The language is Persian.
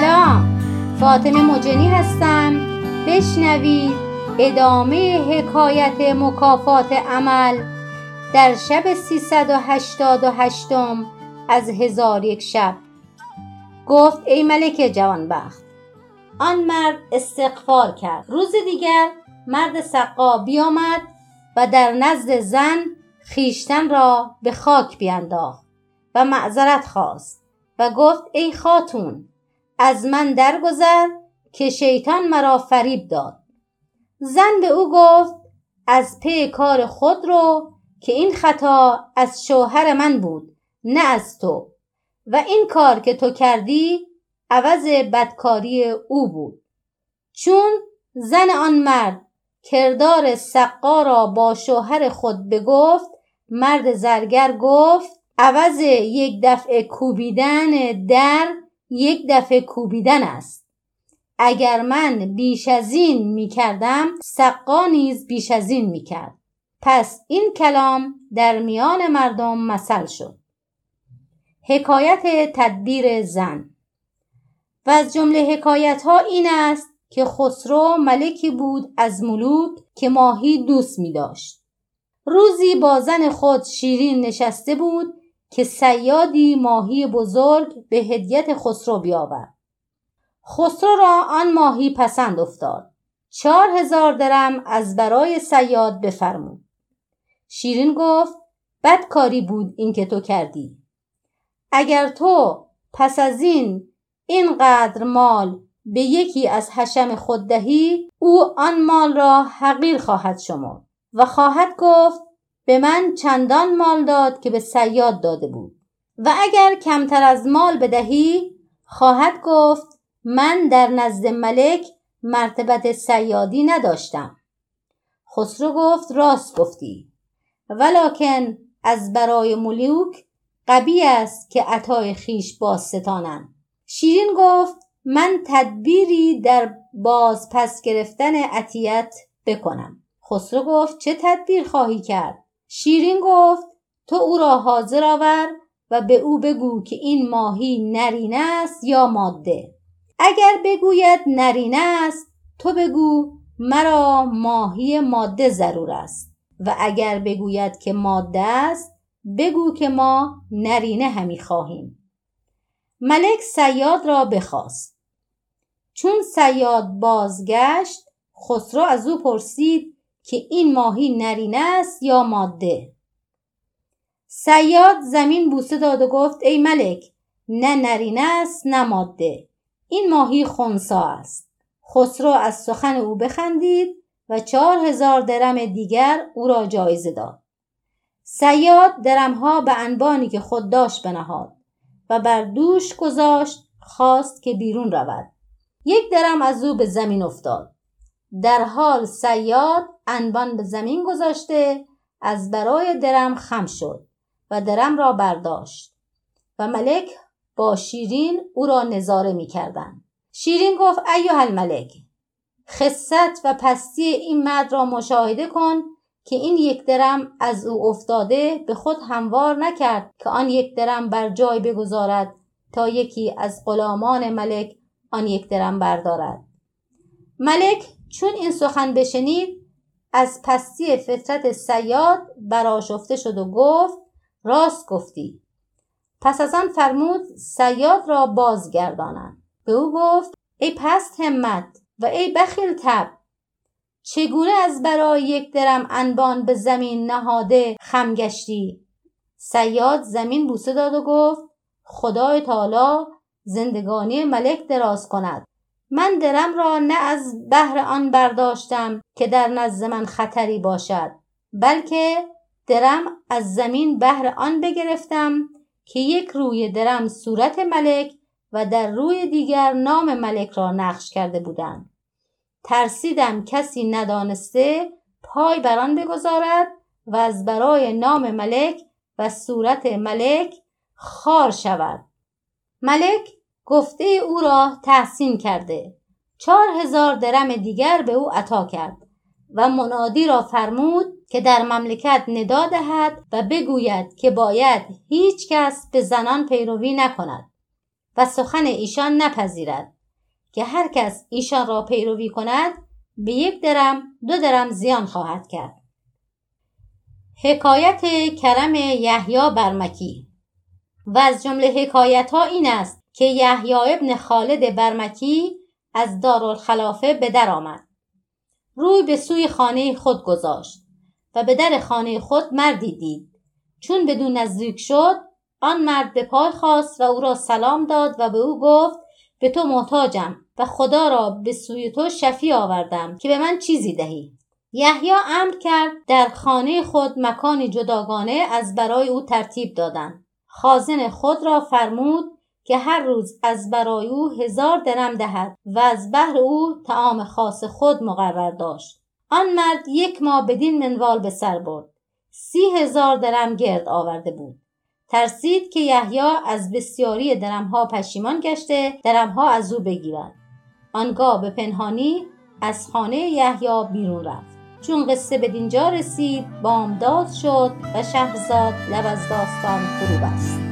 سلام، فاطمه مجنی هستم. بشنوید ادامه حکایت مکافات عمل در شب 388 از 1001 شب. گفت ای ملک جوانبخت. آن مرد استغفار کرد. روز دیگر مرد سقا بیامد و در نزد زن خیشتن را به خاک بیانداخت و معذرت خواست و گفت ای خاتون، از من درگذر که شیطان مرا فریب داد. زن به او گفت از پی کار خود رو که این خطا از شوهر من بود نه از تو، و این کار که تو کردی عوض بدکاری او بود. چون زن آن مرد کردار سقا را با شوهر خود بگفت، مرد زرگر گفت عوض یک دفعه کوبیدن در یک دفعه کوبیدن است. اگر من بیش از این می کردم سقا نیز بیش از این می کرد. پس این کلام در میان مردم مثل شد. حکایت تدبیر زن. و از جمله حکایت ها این است که خسرو ملکی بود از ملوک که ماهی دوست می داشت. روزی با زن خود شیرین نشسته بود که صیادی ماهی بزرگ به هدیت خسرو بیاورد. خسرو را آن ماهی پسند افتاد. 4000 درم از برای صیاد بفرمود. شیرین گفت بد کاری بود این که تو کردی. اگر تو پس از این قدر مال به یکی از حشم خود دهی، او آن مال را حقیر خواهد شمرد و خواهد گفت به من چندان مال داد که به صیاد داده بود. و اگر کمتر از مال بدهی، خواهد گفت من در نزد ملک مرتبت صیادی نداشتم. خسرو گفت راست گفتی، ولکن از برای ملوک قبیح است که عطای خیش بازستانند. شیرین گفت من تدبیری در باز پس گرفتن عطیت بکنم. خسرو گفت چه تدبیر خواهی کرد؟ شیرین گفت تو او را حاضر آور و به او بگو که این ماهی نرینه است یا ماده. اگر بگوید نرینه است، تو بگو مرا ماهی ماده ضرور است، و اگر بگوید که ماده است، بگو که ما نرینه همی خواهیم. ملک صیاد را بخواست. چون صیاد بازگشت، خسرو از او پرسید که این ماهی نرینه است یا ماده. صیاد زمین بوسه داد و گفت ای ملک، نه نرینه است نه ماده، این ماهی خنثی است. خسرو از سخن او بخندید و 4000 درم دیگر او را جایزه داد. صیاد درمها به انبانی که خود داشت بنهاد و بر دوش گذاشت، خواست که بیرون رود. 1 درم از او به زمین افتاد. در حال صیاد انبان به زمین گذاشته از برای درم خم شد و درم را برداشت و ملک با شیرین او را نظاره می کردن. شیرین گفت ایها الملک، خست و پستی این مرد را مشاهده کن که این 1 درم از او افتاده به خود هموار نکرد که آن 1 درم بر جای بگذارد تا یکی از غلامان ملک آن 1 درم بردارد. ملک چون این سخن بشنید، از پستی فطرت صیاد برآشفته شد و گفت راست گفتی. پس از آن فرمود صیاد را بازگردانند. به او گفت ای پست همت و ای بخیل طبع، چگونه از برای 1 درم انبان به زمین نهاده خم گشتی؟ صیاد زمین بوسه داد و گفت خدای تعالی زندگانی ملک دراز کند. من درم را نه از بهر آن برداشتم که در نزد من خطری باشد، بلکه درم از زمین بهر آن بگرفتم که 1 روی درم صورت ملک و در روی دیگر نام ملک را نقش کرده بودند. ترسیدم کسی ندانسته پای بر آن بگذارد و از برای نام ملک و صورت ملک خوار شود. ملک گفته او را تحسین کرده، 4000 درم دیگر به او عطا کرد و منادی را فرمود که در مملکت ندا دهد و بگوید که باید هیچ کس به زنان پیروی نکند و سخن ایشان نپذیرد که هر کس ایشان را پیروی کند به 1 درم 2 درم زیان خواهد کرد. حکایت کرم یحییٰ برمکی. و از جمله حکایت ها این است که یحییٰ ابن خالد برمکی از دارالخلافه به در آمد. روی به سوی خانه خود گذاشت و به در خانه خود مردی دید. چون بدون نزدیک شد آن مرد به پای خاست و او را سلام داد و به او گفت به تو محتاجم و خدا را به سوی تو شفیع آوردم که به من چیزی دهی. یحییٰ امر کرد در خانه خود مکانی جداگانه از برای او ترتیب دادند. خازن خود را فرمود که هر روز از برای او 1000 درم دهد و از بهر او طعام خاص خود مقرر داشت. آن مرد 1 ماه بدین منوال به سر برد. 30,000 درم گرد آورده بود. ترسید که یحییٰ از بسیاری درمها پشیمان گشته درمها از او بگیرد. آنگاه به پنهانی از خانه یحییٰ بیرون رفت. چون قصه به دینجا رسید بامداد شد و شهرزاد لب از داستان فرو بست.